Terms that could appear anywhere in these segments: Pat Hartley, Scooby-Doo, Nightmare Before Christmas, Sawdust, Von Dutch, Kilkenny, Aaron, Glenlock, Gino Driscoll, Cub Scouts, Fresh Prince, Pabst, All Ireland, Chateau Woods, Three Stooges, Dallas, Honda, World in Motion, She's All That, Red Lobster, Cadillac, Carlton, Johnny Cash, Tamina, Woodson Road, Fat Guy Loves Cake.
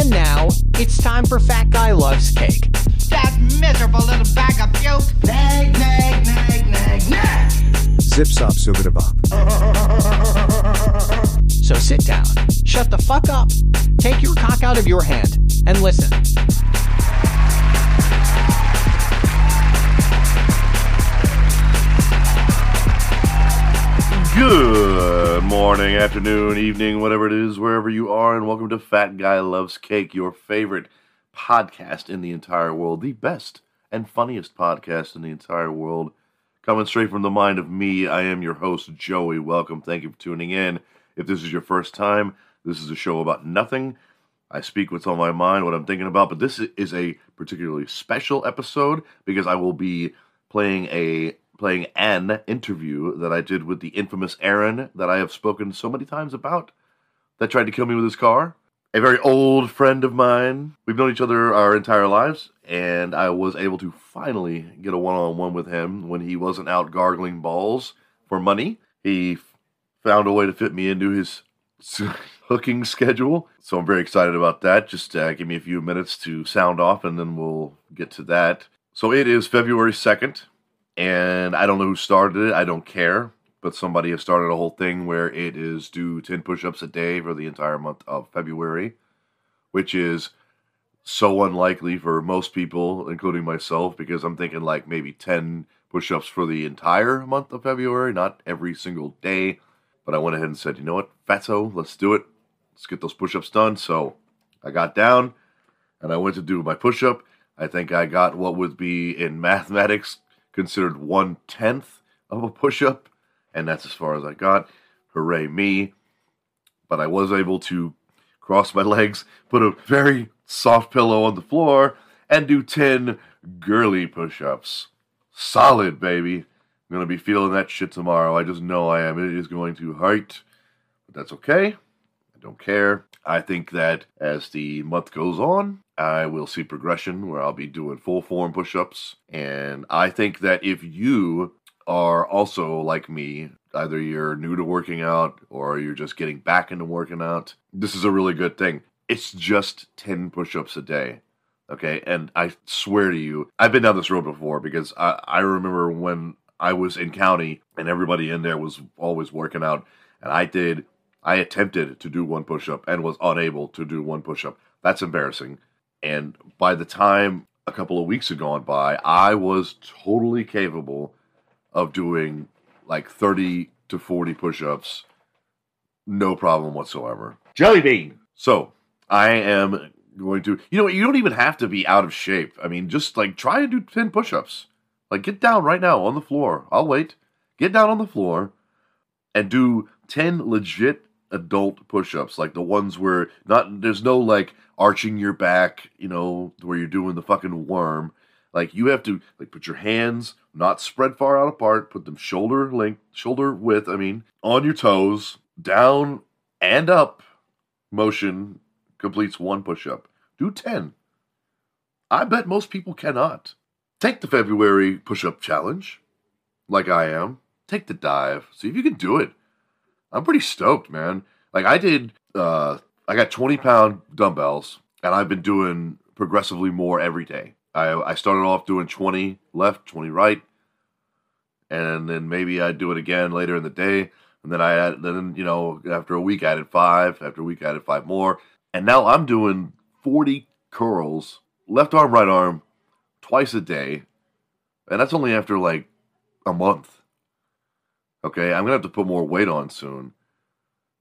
And now, it's time for Fat Guy Loves Cake. That miserable little bag of puke. Nag, nag, nag, nag, nag. Zip, zop, zoogada, bop. So sit down, shut the fuck up, take your cock out of your hand, and listen. Good morning, afternoon, evening, whatever it is, wherever you are, and welcome to Fat Guy Loves Cake, your favorite podcast in the entire world, the best and funniest podcast in the entire world, coming straight from the mind of me. I am your host, Joey. Welcome. Thank you for tuning in. If this is your first time, this is a show about nothing. I speak what's on my mind, what I'm thinking about, but this is a particularly special episode because I will be playing an interview that I did with the infamous Aaron that I have spoken so many times about, that tried to kill me with his car. A very old friend of mine. We've known each other our entire lives, and I was able to finally get a one-on-one with him when he wasn't out gargling balls for money. He found a way to fit me into his hooking schedule, so I'm very excited about that. Just give me a few minutes to sound off, and then we'll get to that. So it is February 2nd. And I don't know who started it, I don't care, but somebody has started a whole thing where it is do 10 push-ups a day for the entire month of February, which is so unlikely for most people, including myself, because I'm thinking like maybe 10 push-ups for the entire month of February, not every single day, but I went ahead and said, you know what, fatso, let's do it, let's get those push-ups done. So I got down, and I went to do my push-up. I think I got what would be in mathematics considered 1/10 of a push-up, and that's as far as I got. Hooray me. But I was able to cross my legs, put a very soft pillow on the floor, and do 10 girly push-ups. Solid, baby. I'm going to be feeling that shit tomorrow. I just know I am. It is going to hurt, but that's okay. I don't care. I think that as the month goes on, I will see progression where I'll be doing full-form push-ups. And I think that if you are also like me, either you're new to working out or you're just getting back into working out, this is a really good thing. It's just 10 push-ups a day, okay? And I swear to you, I've been down this road before because I remember when I was in county and everybody in there was always working out. And I attempted to do one push-up and was unable to do one push-up. That's embarrassing. And by the time a couple of weeks had gone by, I was totally capable of doing like 30 to 40 push-ups. No problem whatsoever. Jelly bean! So, I am going to... You know, you don't even have to be out of shape. I mean, just like try and do 10 push-ups. Like get down right now on the floor. I'll wait. Get down on the floor and do 10 legit adult push-ups, like the ones where there's no like arching your back, you know, where you're doing the fucking worm. Like you have to like put your hands not spread far out apart, put them shoulder width, on your toes, down and up motion completes one push-up. Do 10. I bet most people cannot. Take the February push-up challenge, like I am. Take the dive. See if you can do it. I'm pretty stoked, man. Like I did, I got 20-pound dumbbells, and I've been doing progressively more every day. I started off doing 20 left, 20 right, and then maybe I'd do it again later in the day. And then after a week I added 5. After a week I added 5 more, and now I'm doing 40 curls, left arm, right arm, twice a day, and that's only after like a month. Okay, I'm going to have to put more weight on soon.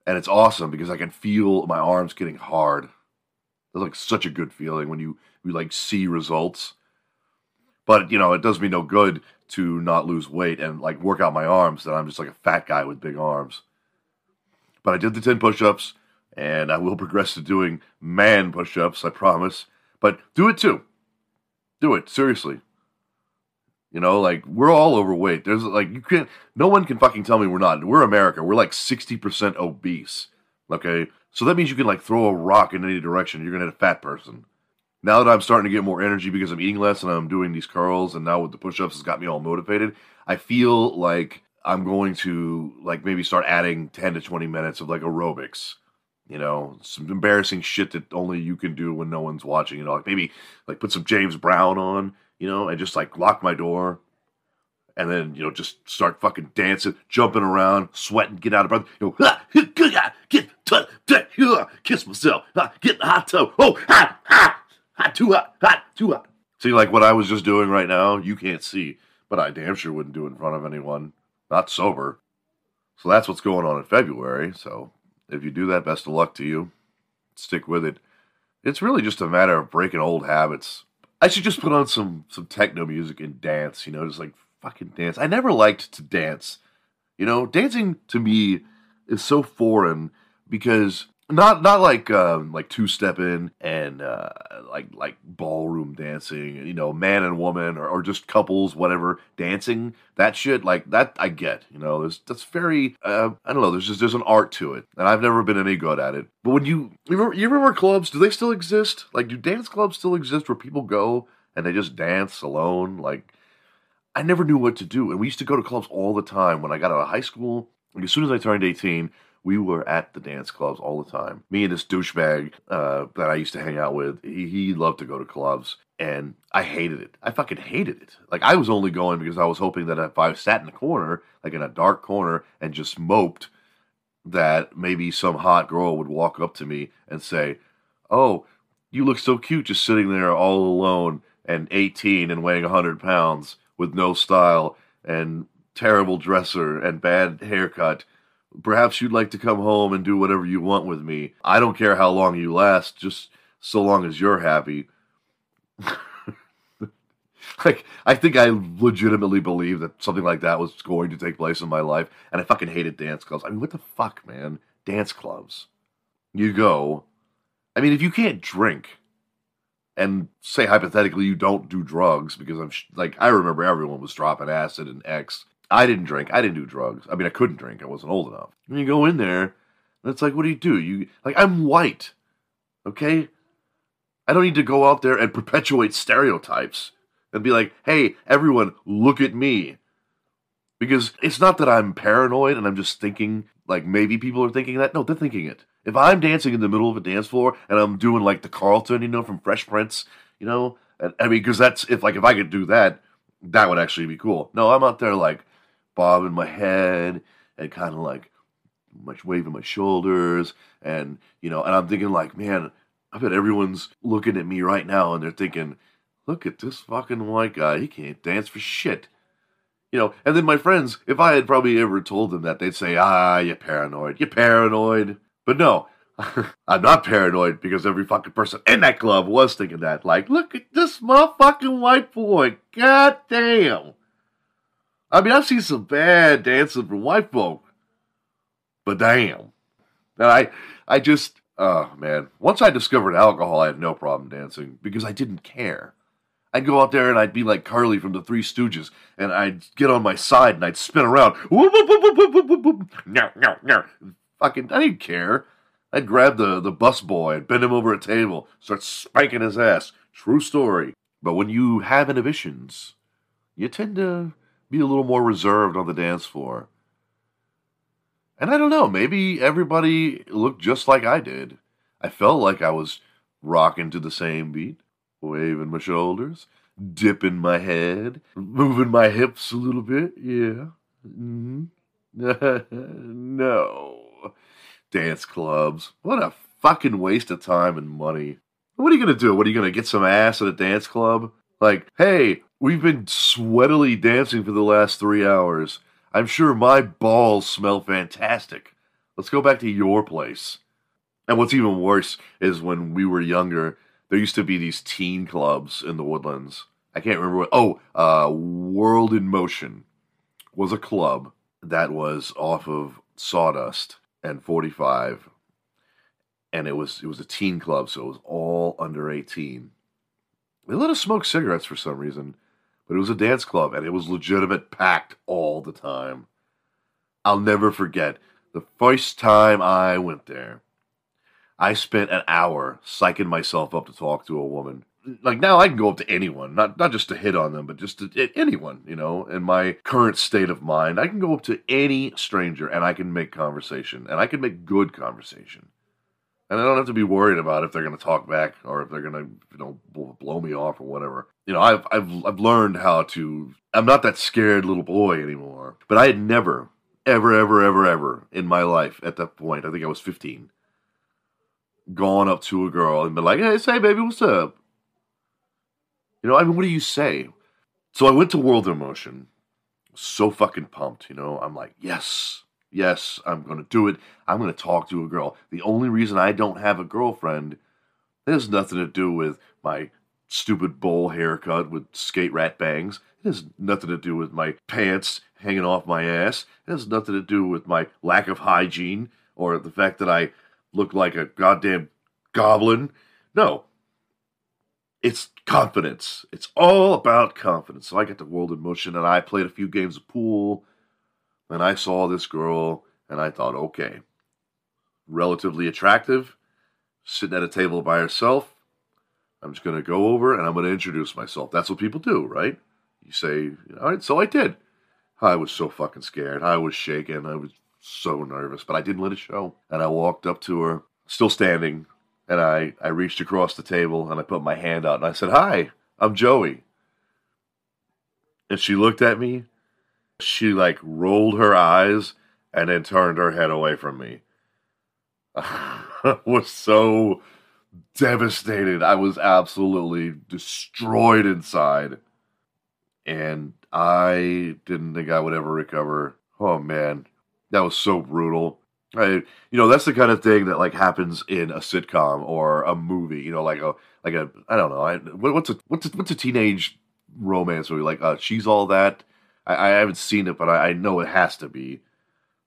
And it's awesome because I can feel my arms getting hard. It's like such a good feeling when you like see results. But, you know, it does me no good to not lose weight and like work out my arms. That I'm just like a fat guy with big arms. But I did the 10 push-ups and I will progress to doing man push-ups, I promise. But do it too. Do it, seriously. You know, like, we're all overweight. There's, like, no one can fucking tell me we're not. We're America. We're, like, 60% obese, okay? So that means you can, like, throw a rock in any direction. You're going to hit a fat person. Now that I'm starting to get more energy because I'm eating less and I'm doing these curls, and now with the push-ups, it's got me all motivated. I feel like I'm going to, like, maybe start adding 10 to 20 minutes of, like, aerobics. You know, some embarrassing shit that only you can do when no one's watching. You know, like maybe like put some James Brown on, you know, and just like lock my door. And then, you know, just start fucking dancing, jumping around, sweating, get out of breath. You know, kiss myself, get in the hot tub. Oh, hot, hot, hot, too hot, hot, too hot. See, like what I was just doing right now, you can't see. But I damn sure wouldn't do it in front of anyone. Not sober. So that's what's going on in February. So if you do that, best of luck to you. Stick with it. It's really just a matter of breaking old habits. I should just put on some techno music and dance, you know, just like fucking dance. I never liked to dance. You know, dancing to me is so foreign because not like like two-step in and like ballroom dancing, you know, man and woman or just couples, whatever, dancing, that shit, like that I get, you know, that's very, I don't know, there's an art to it, and I've never been any good at it. But when you remember clubs, do they still exist? Like, do dance clubs still exist where people go and they just dance alone? Like, I never knew what to do, and we used to go to clubs all the time when I got out of high school. Like, as soon as I turned 18, we were at the dance clubs all the time. Me and this douchebag that I used to hang out with, he loved to go to clubs, and I hated it. I fucking hated it. Like, I was only going because I was hoping that if I sat in a corner, like in a dark corner, and just moped, that maybe some hot girl would walk up to me and say, "Oh, you look so cute just sitting there all alone and 18 and weighing 100 pounds with no style and terrible dresser and bad haircut. Perhaps you'd like to come home and do whatever you want with me. I don't care how long you last, just so long as you're happy." Like, I think I legitimately believe that something like that was going to take place in my life, and I fucking hated dance clubs. I mean, what the fuck, man? Dance clubs. You go. I mean, if you can't drink, and say hypothetically you don't do drugs, because I remember everyone was dropping acid and X. I didn't drink. I didn't do drugs. I mean, I couldn't drink. I wasn't old enough. And you go in there, and it's like, what do you do? I'm white, okay? I don't need to go out there and perpetuate stereotypes and be like, hey, everyone, look at me. Because it's not that I'm paranoid and I'm just thinking, like, maybe people are thinking that. No, they're thinking it. If I'm dancing in the middle of a dance floor and I'm doing, like, the Carlton, you know, from Fresh Prince, you know? And, I mean, because that's, if I could do that, that would actually be cool. No, I'm out there, like, bobbing my head and kind of like much waving my shoulders, and you know, and I'm thinking like, man, I bet everyone's looking at me right now and they're thinking, look at this fucking white guy, he can't dance for shit, you know. And then my friends, if I had probably ever told them that, they'd say, you're paranoid. But no, I'm not paranoid, because every fucking person in that club was thinking that, like, look at this motherfucking white boy, god damn. I mean, I've seen some bad dancing from white folk, but damn. And I just, oh man, once I discovered alcohol, I had no problem dancing, because I didn't care. I'd go out there and I'd be like Carly from the Three Stooges, and I'd get on my side and I'd spin around. No. Fucking, I didn't care. I'd grab the bus boy and bend him over a table, start spanking his ass. True story. But when you have inhibitions, you tend to be a little more reserved on the dance floor. And I don't know, maybe everybody looked just like I did. I felt like I was rocking to the same beat, waving my shoulders, dipping my head, moving my hips a little bit, yeah. Mm-hmm. No. Dance clubs. What a fucking waste of time and money. What are you going to do? What, are you going to get some ass at a dance club? Like, hey, we've been sweatily dancing for the last 3 hours. I'm sure my balls smell fantastic. Let's go back to your place. And what's even worse is when we were younger, there used to be these teen clubs in the Woodlands. I can't remember what. World in Motion was a club that was off of Sawdust and 45. And it was a teen club, so it was all under 18. They let us smoke cigarettes for some reason. But it was a dance club, and it was legitimate, packed all the time. I'll never forget the first time I went there. I spent an hour psyching myself up to talk to a woman. Like, now I can go up to anyone, not just to hit on them, but just to anyone, you know, in my current state of mind. I can go up to any stranger, and I can make conversation, and I can make good conversation. And I don't have to be worried about if they're going to talk back or if they're going to, blow me off or whatever. You know, I've learned how to. I'm not that scared little boy anymore. But I had never, ever in my life at that point, I think I was 15, gone up to a girl and been like, "Hey, say, baby, what's up?" You know, I mean, what do you say? So I went to World in Motion, so fucking pumped. You know, I'm like, yes. Yes, I'm going to do it. I'm going to talk to a girl. The only reason I don't have a girlfriend has nothing to do with my stupid bowl haircut with skate rat bangs. It has nothing to do with my pants hanging off my ass. It has nothing to do with my lack of hygiene or the fact that I look like a goddamn goblin. No. It's confidence. It's all about confidence. So I got to World in Motion, and I played a few games of pool. And I saw this girl, and I thought, okay, relatively attractive, sitting at a table by herself. I'm just going to go over, and I'm going to introduce myself. That's what people do, right? You say, all right, so I did. I was so fucking scared. I was shaking. I was so nervous, but I didn't let it show. And I walked up to her, still standing, and I reached across the table, and I put my hand out, and I said, "Hi, I'm Joey." And she looked at me. She, rolled her eyes and then turned her head away from me. I was so devastated. I was absolutely destroyed inside. And I didn't think I would ever recover. Oh, man. That was so brutal. That's the kind of thing that, happens in a sitcom or a movie. You know, I don't know. What's a teenage romance movie? She's All That. I haven't seen it, but I know it has to be.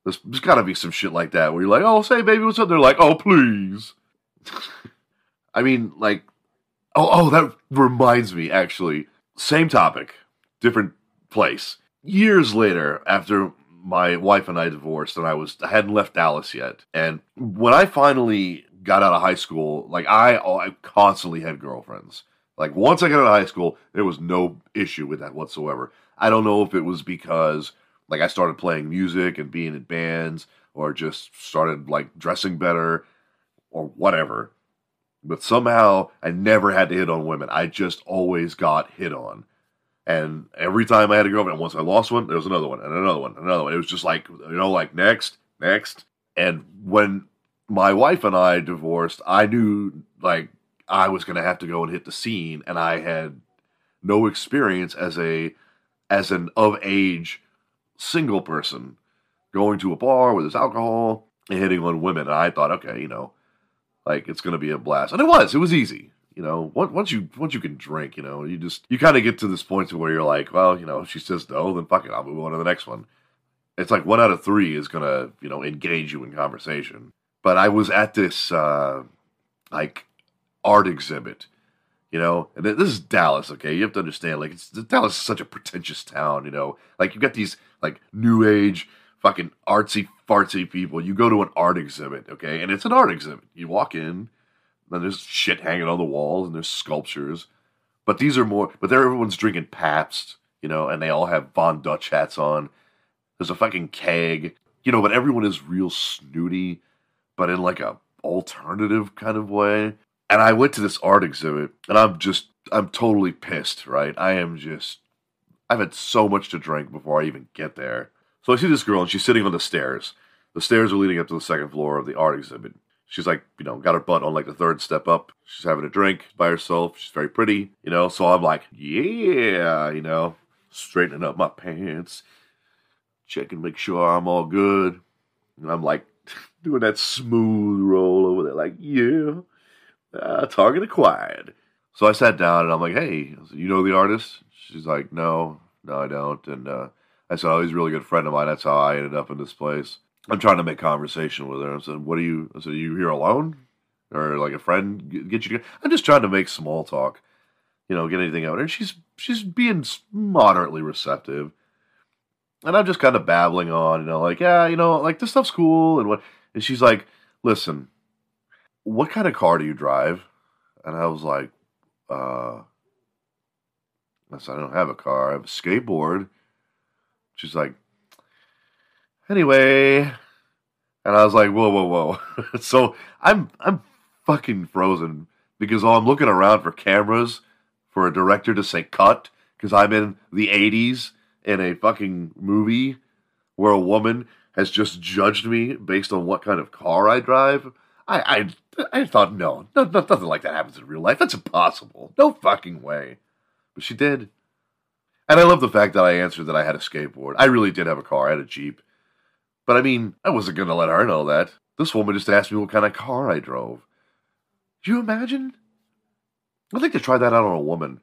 There's got to be some shit like that where you're like, "Oh, say, baby, what's up?" They're like, "Oh, please." I mean, that reminds me, actually. Same topic, different place. Years later, after my wife and I divorced, and I hadn't left Dallas yet. And when I finally got out of high school, I constantly had girlfriends. Once I got out of high school, there was no issue with that whatsoever. I don't know if it was because, I started playing music and being in bands, or just started, dressing better, or whatever. But somehow, I never had to hit on women. I just always got hit on. And every time I had a girlfriend, once I lost one, there was another one, and another one, and another one. It was just next. And when my wife and I divorced, I knew, I was going to have to go and hit the scene, and I had no experience as an of-age single person going to a bar where there's alcohol and hitting on women. And I thought, okay, it's going to be a blast. And it was easy. Once you can drink, you kind of get to this point to where you're like, well, if she says no, then fuck it, I'll move on to the next one. It's 1 out of 3 is going to, engage you in conversation. But I was at this, art exhibit. And this is Dallas, okay? You have to understand, Dallas is such a pretentious town, you've got these, new age, fucking artsy-fartsy people. You go to an art exhibit, okay? And it's an art exhibit. You walk in, and there's shit hanging on the walls, and there's sculptures. But everyone's drinking Pabst, and they all have Von Dutch hats on. There's a fucking keg, but everyone is real snooty, but in, a alternative kind of way. And I went to this art exhibit, and I'm totally pissed, right? I've had so much to drink before I even get there. So I see this girl, and she's sitting on the stairs. The stairs are leading up to the second floor of the art exhibit. She's got her butt on the third step up. She's having a drink by herself. She's very pretty, So I'm like, yeah, straightening up my pants, checking, make sure I'm all good. And I'm doing that smooth roll over there, yeah. Target acquired. So I sat down and I'm like, "Hey, you know the artist?" She's like, no, I don't. And I said, "Oh, he's a really good friend of mine. That's how I ended up in this place." I'm trying to make conversation with her. I said, "Are you here alone? Or a friend get you together?" I'm just trying to make small talk, get anything out. And she's being moderately receptive. And I'm just kind of babbling on, yeah, this stuff's cool. And what? And she's like, "Listen, what kind of car do you drive?" And I was like, I said, "I don't have a car. I have a skateboard." She's like, "Anyway." And I was like, whoa. So I'm fucking frozen because I'm looking around for cameras for a director to say cut because I'm in the 80s in a fucking movie where a woman has just judged me based on what kind of car I drive. I thought, no, nothing like that happens in real life. That's impossible. No fucking way. But she did. And I love the fact that I answered that I had a skateboard. I really did have a car. I had a Jeep. But I mean, I wasn't going to let her know that. This woman just asked me what kind of car I drove. Do you imagine? I'd like to try that out on a woman.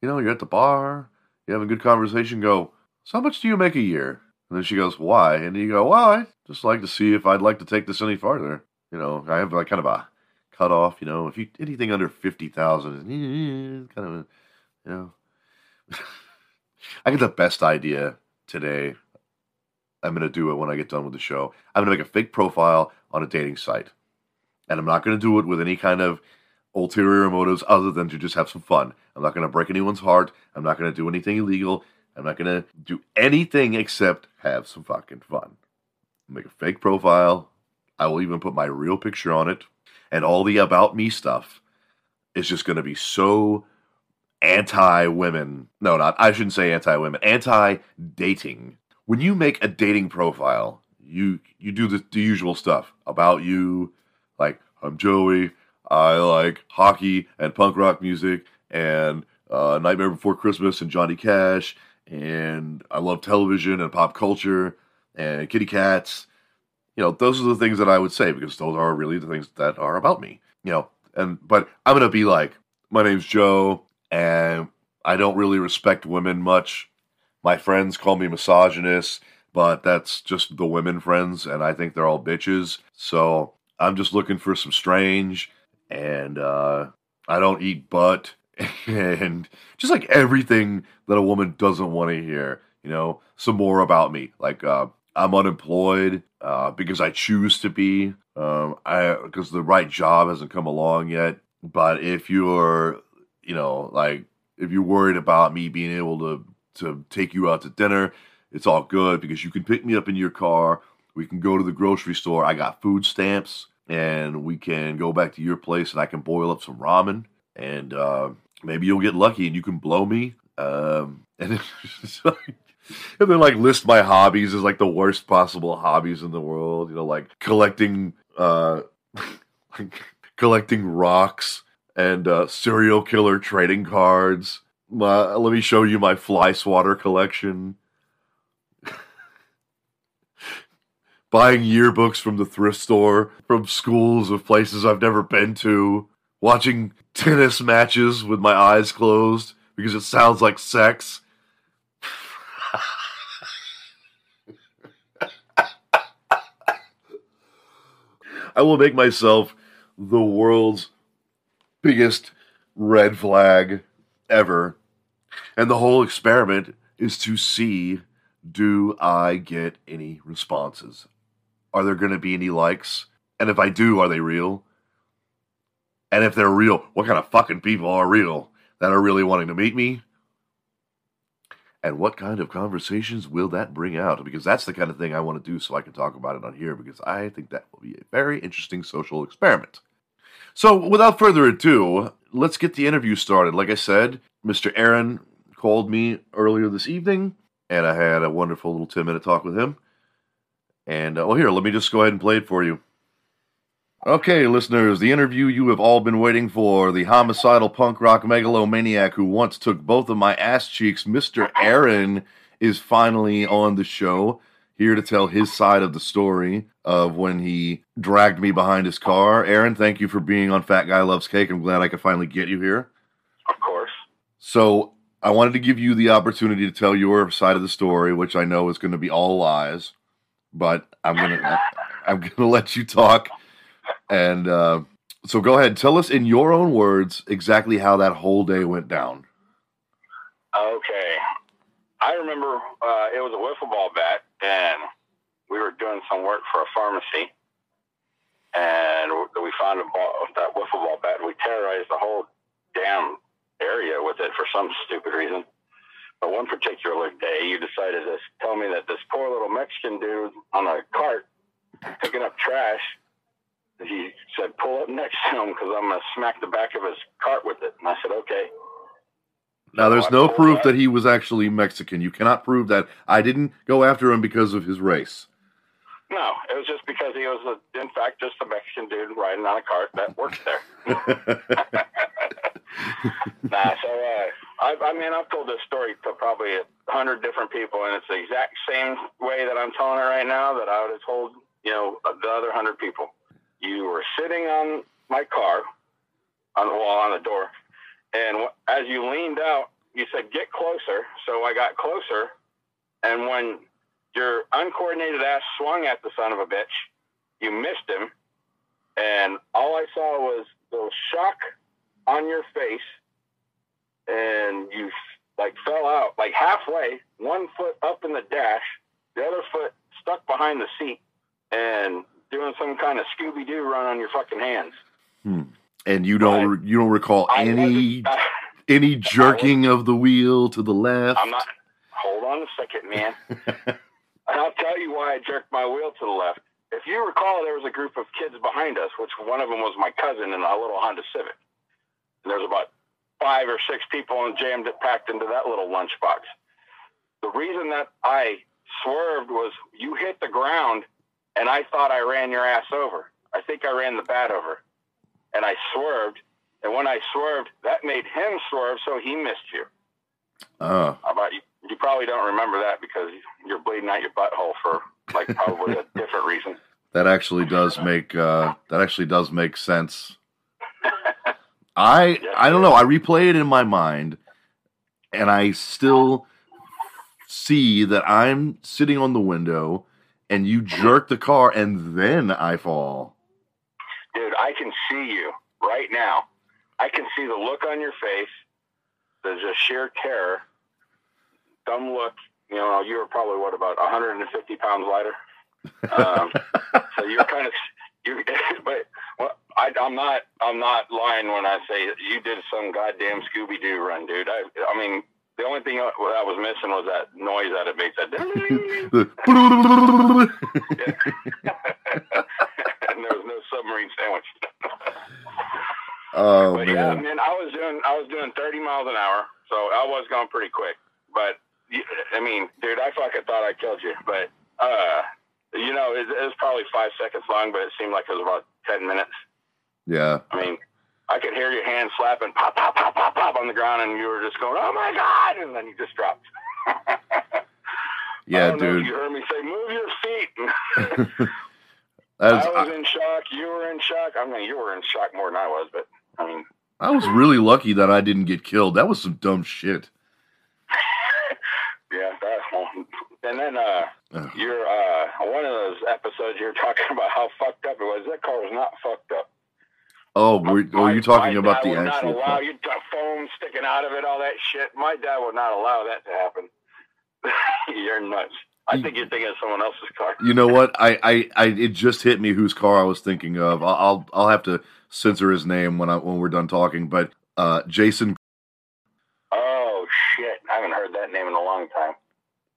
You know, you're at the bar, you're having a good conversation, go, so how much do you make a year? And then she goes, why? And you go, well, I just like to see if I'd like to take this any farther. You know, I have like kind of a cutoff, you know, if you anything under 50,000 kind of, you know. I get the best idea today. I'm going to do it when I get done with the show. I'm going to make a fake profile on a dating site. And I'm not going to do it with any kind of ulterior motives other than to just have some fun. I'm not going to break anyone's heart. I'm not going to do anything illegal. I'm not going to do anything except have some fucking fun. Make a fake profile. I will even put my real picture on it. And all the about me stuff is just going to be so anti-women. No, not. I shouldn't say anti-women. Anti-dating. When you make a dating profile, you do the usual stuff about you, like, I'm Joey, I like hockey and punk rock music and Nightmare Before Christmas and Johnny Cash and I love television and pop culture and kitty cats. You know, those are the things that I would say because those are really the things that are about me. You know, but I'm going to be like, my name's Joe and I don't really respect women much. My friends call me misogynist, but that's just the women friends, and I think they're all bitches. So I'm just looking for some strange, and I don't eat butt, and just like everything that a woman doesn't want to hear, you know, some more about me. Like, I'm unemployed because I choose to be, because the right job hasn't come along yet. But if you're, you know, like, if you're worried about me being able to take you out to dinner, it's all good because you can pick me up in your car. We can go to the grocery store. I got food stamps and we can go back to your place and I can boil up some ramen and maybe you'll get lucky and you can blow me. And then like list my hobbies as like the worst possible hobbies in the world. You know, like collecting, like collecting rocks and serial killer trading cards. Let me show you my fly swatter collection. Buying yearbooks from the thrift store, from schools of places I've never been to. Watching tennis matches with my eyes closed because it sounds like sex. I will make myself the world's biggest red flag ever. And the whole experiment is to see, do I get any responses? Are there going to be any likes? And if I do, are they real? And if they're real, what kind of fucking people are real that are really wanting to meet me? And what kind of conversations will that bring out? Because that's the kind of thing I want to do so I can talk about it on here because I think that will be a very interesting social experiment. So without further ado, let's get the interview started. Like I said, Mr. Aaron called me earlier this evening, and I had a wonderful little 10-minute talk with him. And, well, here, let me just go ahead and play it for you. Okay, listeners, the interview you have all been waiting for, the homicidal punk rock megalomaniac who once took both of my ass cheeks, Mr. Aaron, is finally on the show, here to tell his side of the story of when he dragged me behind his car. Aaron, thank you for being on Fat Guy Loves Cake. I'm glad I could finally get you here. Of course. So I wanted to give you the opportunity to tell your side of the story, which I know is going to be all lies, but I'm gonna let you talk. And so go ahead, tell us in your own words exactly how that whole day went down. Okay. I remember it was a wiffle ball bat, and we were doing some work for a pharmacy, and we found a ball, that wiffle ball bat, and we terrorized the whole damn area with it for some stupid reason. But one particular day, you decided to tell me that this poor little Mexican dude on a cart picking up trash, he said, pull up next to him because I'm going to smack the back of his cart with it. And I said, okay. Now, there's no proof that he was actually Mexican. You cannot prove that. I didn't go after him because of his race. No, it was just because he was, in fact, just a Mexican dude riding on a cart that worked there. So I've told this story to probably 100 different people, and it's the exact same way that I'm telling it right now that I would have told, the other 100 people. You were sitting on my car, on the wall, on the door, and as you leaned out, you said, get closer. So I got closer, and when your uncoordinated ass swung at the son of a bitch, you missed him, and all I saw was the shock on your face, and you fell out halfway, one foot up in the dash, the other foot stuck behind the seat, and doing some kind of Scooby-Doo run on your fucking hands. And you don't recall any jerking of the wheel to the left? I'm not. Hold on a second, man. And I'll tell you why I jerked my wheel to the left. If you recall, there was a group of kids behind us, which one of them was my cousin in a little Honda Civic. And there was about 5 or 6 people and packed into that little lunchbox. The reason that I swerved was you hit the ground, and I thought I ran your ass over. I think I ran the bat over. And I swerved. And when I swerved, that made him swerve, so he missed you. Oh. How about you? You probably don't remember that because you're bleeding out your butthole for probably a different reason. That actually does make sense. I don't know. I replay it in my mind, and I still see that I'm sitting on the window, and you jerk the car, and then I fall. Dude, I can see you right now. I can see the look on your face. There's a sheer terror. Dumb look, you were probably, 150 pounds lighter? So you're kind of, I'm not lying when I say you did some goddamn Scooby-Doo run, dude. I mean, the only thing I was missing was that noise that it makes, that and there was no submarine sandwich. Oh, but man. Yeah, man, I was doing 30 miles an hour, so I was going pretty quick, but I mean, dude, I fucking thought I killed you, but, it was probably 5 seconds long, but it seemed like it was about 10 minutes. Yeah. I mean, I could hear your hand slapping, pop, pop, pop, pop, pop on the ground, and you were just going, oh, my God, and then you just dropped. Yeah, dude. You heard me say, move your feet. I was in shock. You were in shock. I mean, you were in shock more than I was, but, I mean. I was really lucky that I didn't get killed. That was some dumb shit. Yeah, and then you're one of those episodes you're talking about how fucked up it was. That car was not fucked up. Oh, you're talking about the actual car. You got foam sticking out of it, all that shit. My dad would not allow that to happen. You're nuts. I think you're thinking of someone else's car. You know what? It just hit me whose car I was thinking of. I'll have to censor his name when we're done talking. But Jason. Oh shit! I haven't heard that name in a long time.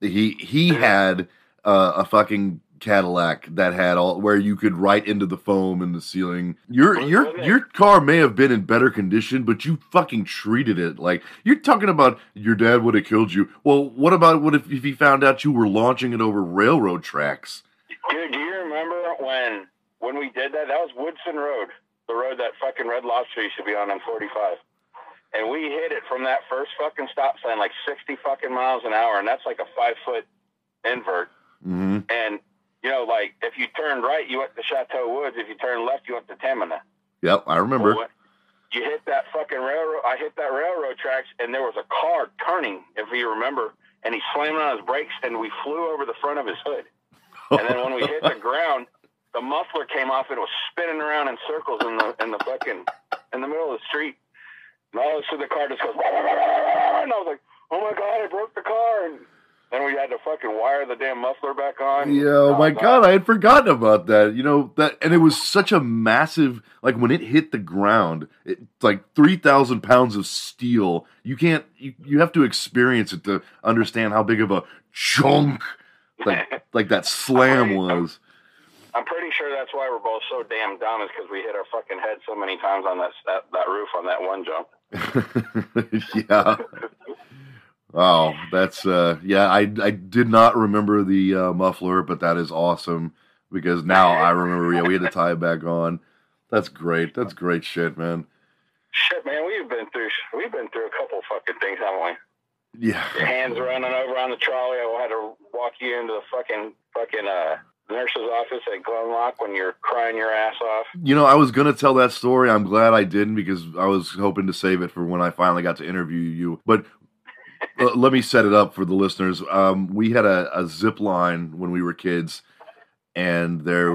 He had a fucking Cadillac that had all where you could write into the foam in the ceiling. Your car may have been in better condition, but you fucking treated it like you're talking about your dad would have killed you. Well, what if he found out you were launching it over railroad tracks? Dude, do you remember when we did that? That was Woodson Road, the road that fucking Red Lobster used to be on 45. And we hit it from that first fucking stop sign 60 fucking miles an hour, and that's a 5-foot invert. Mm-hmm. And if you turn right, you went to Chateau Woods. If you turn left, you went to Tamina. Yep, I remember. So you hit that fucking railroad. I hit that railroad tracks, and there was a car turning, if you remember, and he's slamming on his brakes, and we flew over the front of his hood. And then when we hit the ground, the muffler came off, and it was spinning around in circles in the fucking in the middle of the street. And all of a sudden, the car just goes, rah, rah, rah, rah, and I was like, oh, my God, I broke the car. And then we had to fucking wire the damn muffler back on. Yeah, oh, my God, I had forgotten about that. And it was such a massive, when it hit the ground, it's 3,000 pounds of steel. You can't, you have to experience it to understand how big of a chunk, that slam was. I'm pretty sure that's why we're both so damn dumb, is because we hit our fucking head so many times on that roof on that one jump. Yeah. Wow, that's I did not remember the muffler, but that is awesome because now I remember. Yeah, we had to tie it back on. That's great. That's great shit, man. Shit, man, we've been through a couple fucking things, haven't we? Yeah. Your hands running over on the trolley. I had to walk you into the fucking nurse's office at Glenlock when you're crying your ass off. You know, I was gonna tell that story. I'm glad I didn't, because I was hoping to save it for when I finally got to interview you, but. Let me set it up for the listeners. We had a zip line when we were kids, and there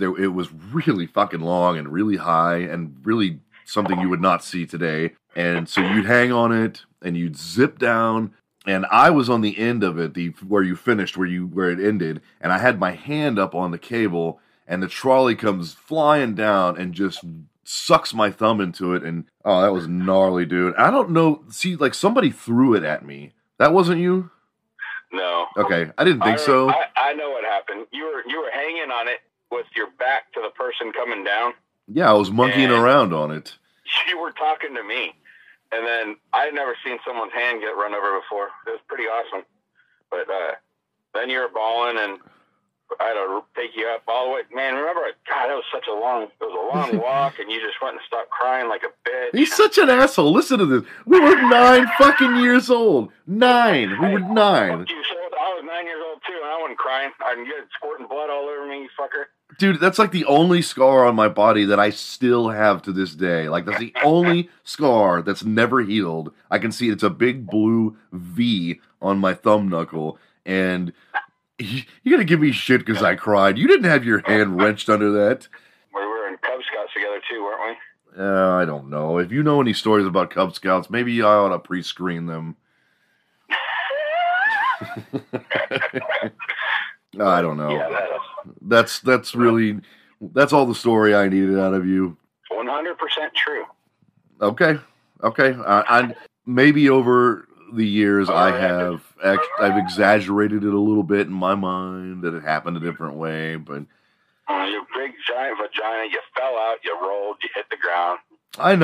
it was really fucking long and really high and really something you would not see today. And so you'd hang on it and you'd zip down, and I was on the end of it, where it ended, and I had my hand up on the cable, and the trolley comes flying down and just sucks my thumb into it, and oh, that was gnarly, dude. I don't know. See, like, somebody threw it at me. That wasn't you? No. Okay, I didn't think so. I know what happened. You were hanging on it with your back to the person coming down. Yeah, I was monkeying around on it. You were talking to me, and then I had never seen someone's hand get run over before. It was pretty awesome. But then you were bawling, and I had to take you up all the way. Man, remember, God, it was a long walk, and you just went and stopped crying like a bitch. He's such an asshole. Listen to this. We were 9 fucking years old. 9. We were 9. I was 9 years old, too, and I wasn't crying. I'm squirting blood all over me, you fucker. Dude, that's like the only scar on my body that I still have to this day. Like, that's the only scar that's never healed. I can see it's a big blue V on my thumb knuckle, and... You're going to give me shit because I cried. You didn't have your hand wrenched under that. We were in Cub Scouts together, too, weren't we? I don't know. If you know any stories about Cub Scouts, maybe I ought to pre-screen them. I don't know. Yeah, that's really... That's all the story I needed out of you. 100% true. Okay. Maybe over... the years I've exaggerated it a little bit in my mind that it happened a different way, but your big giant vagina, you fell out, you rolled, you hit the ground. I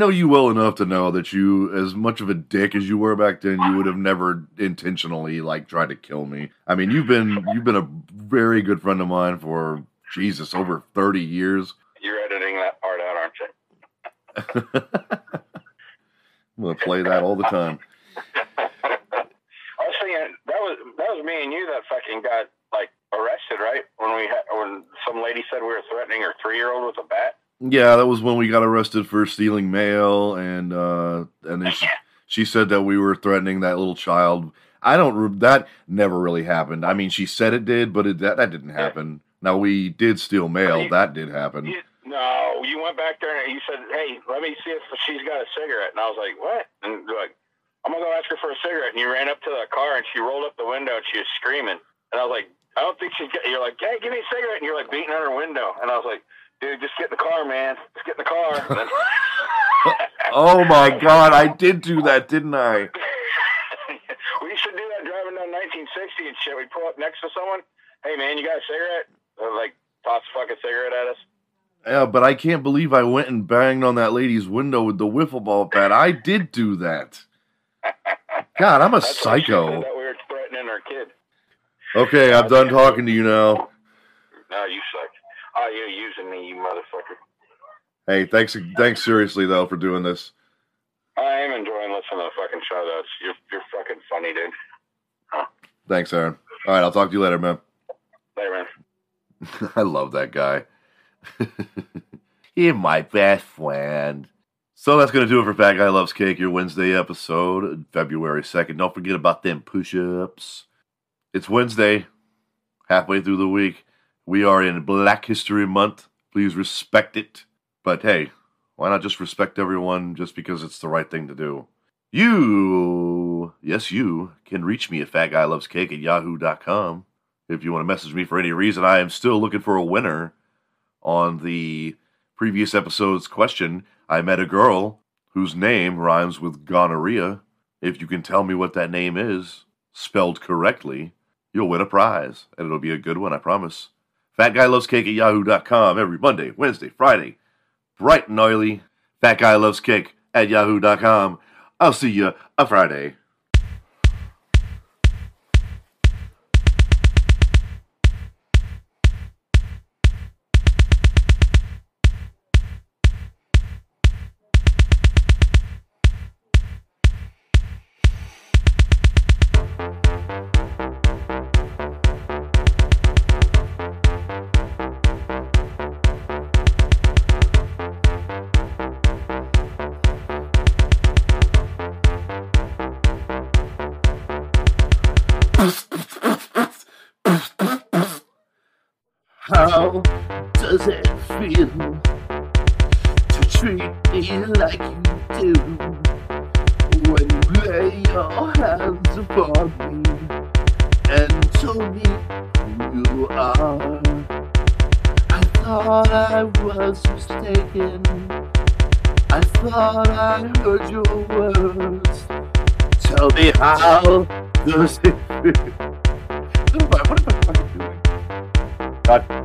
know you well enough to know that you, as much of a dick as you were back then, you would have never intentionally tried to kill me. I mean, you've been a very good friend of mine for Jesus, over 30 years. You're editing that part out, aren't you? I'm gonna play that all the time. I was thinking that was me and you that fucking got arrested, right? When some lady said we were threatening her 3-year-old with a bat. Yeah, that was when we got arrested for stealing mail, and then she said that we were threatening that little child. That never really happened. I mean, she said it did, but that didn't happen. Now, we did steal mail. That did happen. No, you went back there and you said, "Hey, let me see if she's got a cigarette." And I was like, "What?" And they're like, "I'm going to go ask her for a cigarette." And you ran up to the car and she rolled up the window and she was screaming. And I was like, "I don't think she's getting..." You're like, "Hey, give me a cigarette." And you're like beating on her window. And I was like, "Dude, just get in the car, man. Just get in the car." And then... Oh my God, I did do that, didn't I? We should do that driving down 1960 and shit. We pull up next to someone. "Hey, man, you got a cigarette?" And toss a fucking cigarette at us. Yeah, but I can't believe I went and banged on that lady's window with the wiffle ball bat. I did do that. God, I'm a psycho. That we were threatening our kid. Okay, I'm done talking to you now. No, you suck. Oh, you're using me, you motherfucker. Hey, thanks seriously, though, for doing this. I am enjoying listening to the fucking shoutouts. You're fucking funny, dude. Huh. Thanks, Aaron. All right, I'll talk to you later, man. Later, man. I love that guy. He's my best friend. So that's going to do it for Fat Guy Loves Cake, your Wednesday episode, February 2nd. Don't forget about them push-ups. It's Wednesday, halfway through the week. We are in Black History Month. Please respect it. But hey, why not just respect everyone just because it's the right thing to do? You can reach me at fatguylovescake@yahoo.com. If you want to message me for any reason, I am still looking for a winner. On the previous episode's question, I met a girl whose name rhymes with gonorrhea. If you can tell me what that name is, spelled correctly, you'll win a prize. And it'll be a good one, I promise. FatGuyLovesCake@yahoo.com every Monday, Wednesday, Friday. Bright and oily. FatGuyLovesCake@yahoo.com. I'll see you on Friday. How does it feel to treat me like you do when you lay your hands upon me and told me who you are? I thought I was mistaken. I thought I heard your words. Tell me, how does it feel? What am I fucking doing? God.